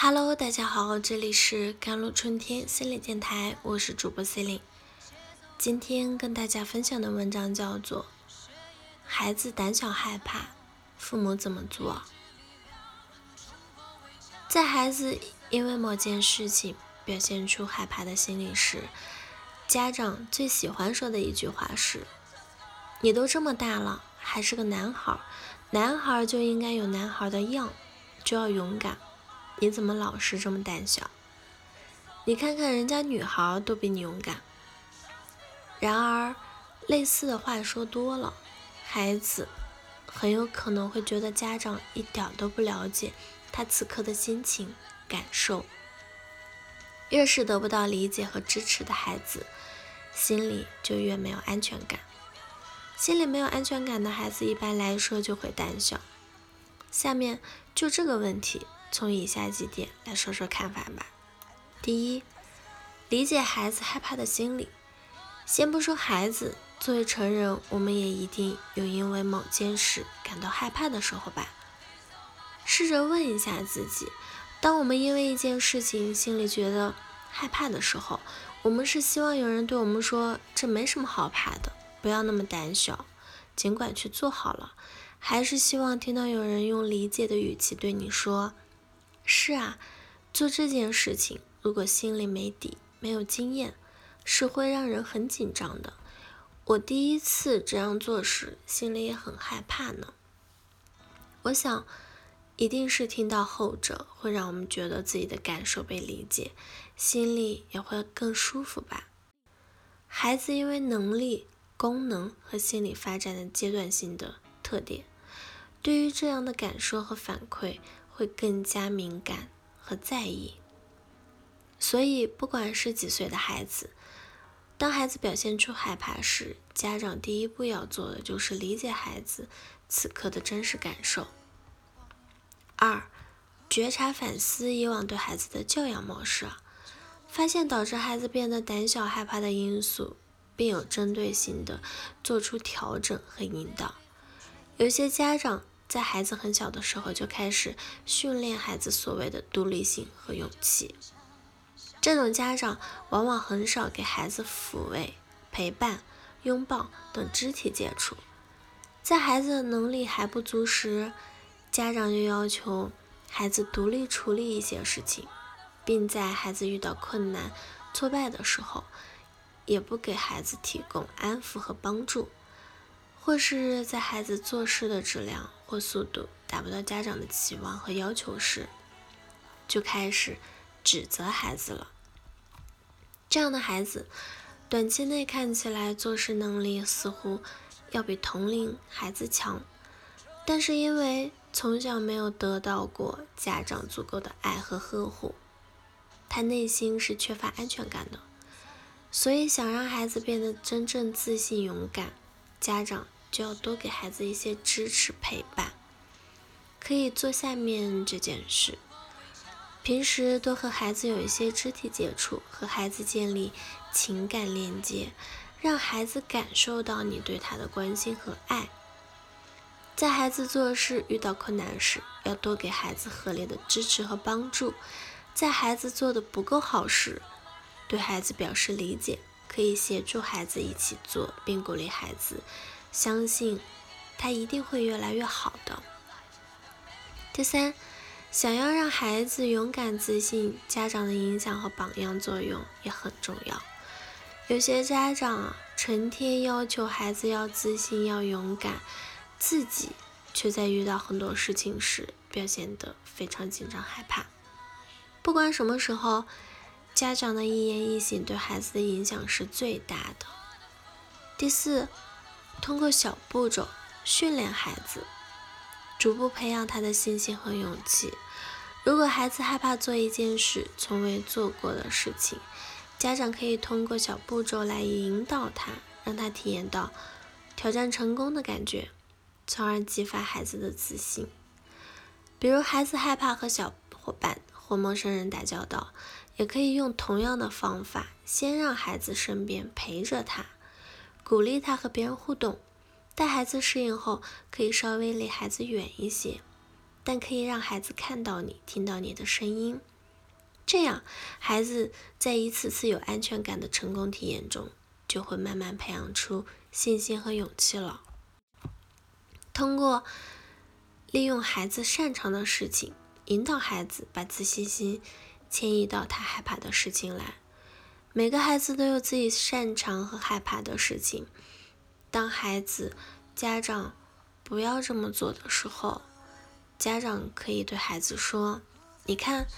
Hello， 大家好，这里是甘露春天心理电台，我是主播 C 玲。今天跟大家分享的文章叫做《孩子胆小害怕，父母怎么做》。在孩子因为某件事情表现出害怕的心理时，家长最喜欢说的一句话是：“你都这么大了，还是个男孩，男孩就应该有男孩的样，就要勇敢。”你怎么老是这么胆小？你看看人家女孩都比你勇敢。然而，类似的话说多了，孩子很有可能会觉得家长一点都不了解他此刻的心情、感受。越是得不到理解和支持的孩子，心里就越没有安全感。心里没有安全感的孩子，一般来说就会胆小。下面就这个问题，从以下几点来说说看法吧。第一，理解孩子害怕的心理。先不说孩子，作为成人，我们也一定有因为某件事感到害怕的时候吧。试着问一下自己，当我们因为一件事情心里觉得害怕的时候，我们是希望有人对我们说：“这没什么好怕的，不要那么胆小，尽管去做好了。”还是希望听到有人用理解的语气对你说：“是啊，做这件事情，如果心里没底、没有经验，是会让人很紧张的。我第一次这样做时，心里也很害怕呢。”我想，一定是听到后者，会让我们觉得自己的感受被理解，心里也会更舒服吧。孩子因为能力、功能和心理发展的阶段性的特点，对于这样的感受和反馈，会更加敏感和在意。所以不管是几岁的孩子，当孩子表现出害怕时，家长第一步要做的就是理解孩子此刻的真实感受。二，觉察反思以往对孩子的教养模式，发现导致孩子变得胆小害怕的因素，并有针对性的做出调整和引导。有些家长在孩子很小的时候就开始训练孩子所谓的独立性和勇气，这种家长往往很少给孩子抚慰、陪伴、拥抱等肢体接触。在孩子的能力还不足时，家长就要求孩子独立处理一些事情，并在孩子遇到困难、挫败的时候，也不给孩子提供安抚和帮助，或是在孩子做事的质量或速度达不到家长的期望和要求时，就开始指责孩子了。这样的孩子，短期内看起来做事能力似乎要比同龄孩子强，但是因为从小没有得到过家长足够的爱和呵护，他内心是缺乏安全感的。所以想让孩子变得真正自信勇敢，家长就要多给孩子一些支持陪伴。可以做下面这件事：平时多和孩子有一些肢体接触，和孩子建立情感连接，让孩子感受到你对他的关心和爱。在孩子做事遇到困难时，要多给孩子合理的支持和帮助。在孩子做得不够好时，对孩子表示理解，可以协助孩子一起做，并鼓励孩子相信他一定会越来越好的。第三，想要让孩子勇敢自信，家长的影响和榜样作用也很重要。有些家长成天要求孩子要自信要勇敢，自己却在遇到很多事情时表现得非常紧张害怕。不管什么时候，家长的一言一行对孩子的影响是最大的。第四，通过小步骤训练孩子，逐步培养他的信心和勇气。如果孩子害怕做一件事，从未做过的事情，家长可以通过小步骤来引导他，让他体验到挑战成功的感觉，从而激发孩子的自信。比如孩子害怕和小伙伴或陌生人打交道，也可以用同样的方法，先让孩子身边陪着他，鼓励他和别人互动。待孩子适应后，可以稍微离孩子远一些，但可以让孩子看到你，听到你的声音。这样，孩子在一次次有安全感的成功体验中，就会慢慢培养出信心和勇气了。通过利用孩子擅长的事情，引导孩子把自信心迁移到他害怕的事情来。每个孩子都有自己擅长和害怕的事情，当孩子、家长不要这么做的时候，家长可以对孩子说，你看，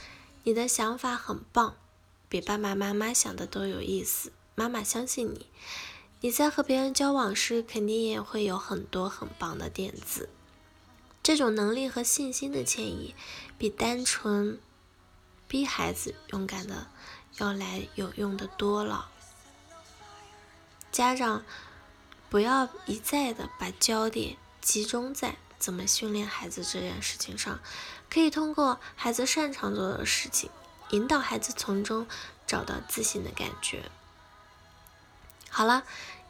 你的想法很棒，比爸爸妈妈想的都有意思，妈妈相信你。你在和别人交往时，肯定也会有很多很棒的点子。这种能力和信心的迁移，比单纯逼孩子勇敢的要来有用的多了。家长不要一再的把焦点集中在怎么训练孩子这件事情上，可以通过孩子擅长做的事情，引导孩子从中找到自信的感觉。好了，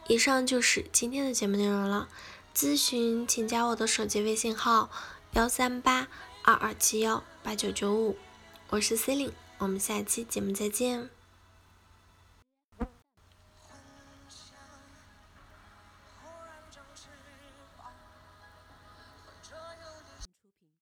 以上就是今天的节目内容了。咨询请加我的手机微信号13822718995，我是C 玲，我们下期节目再见。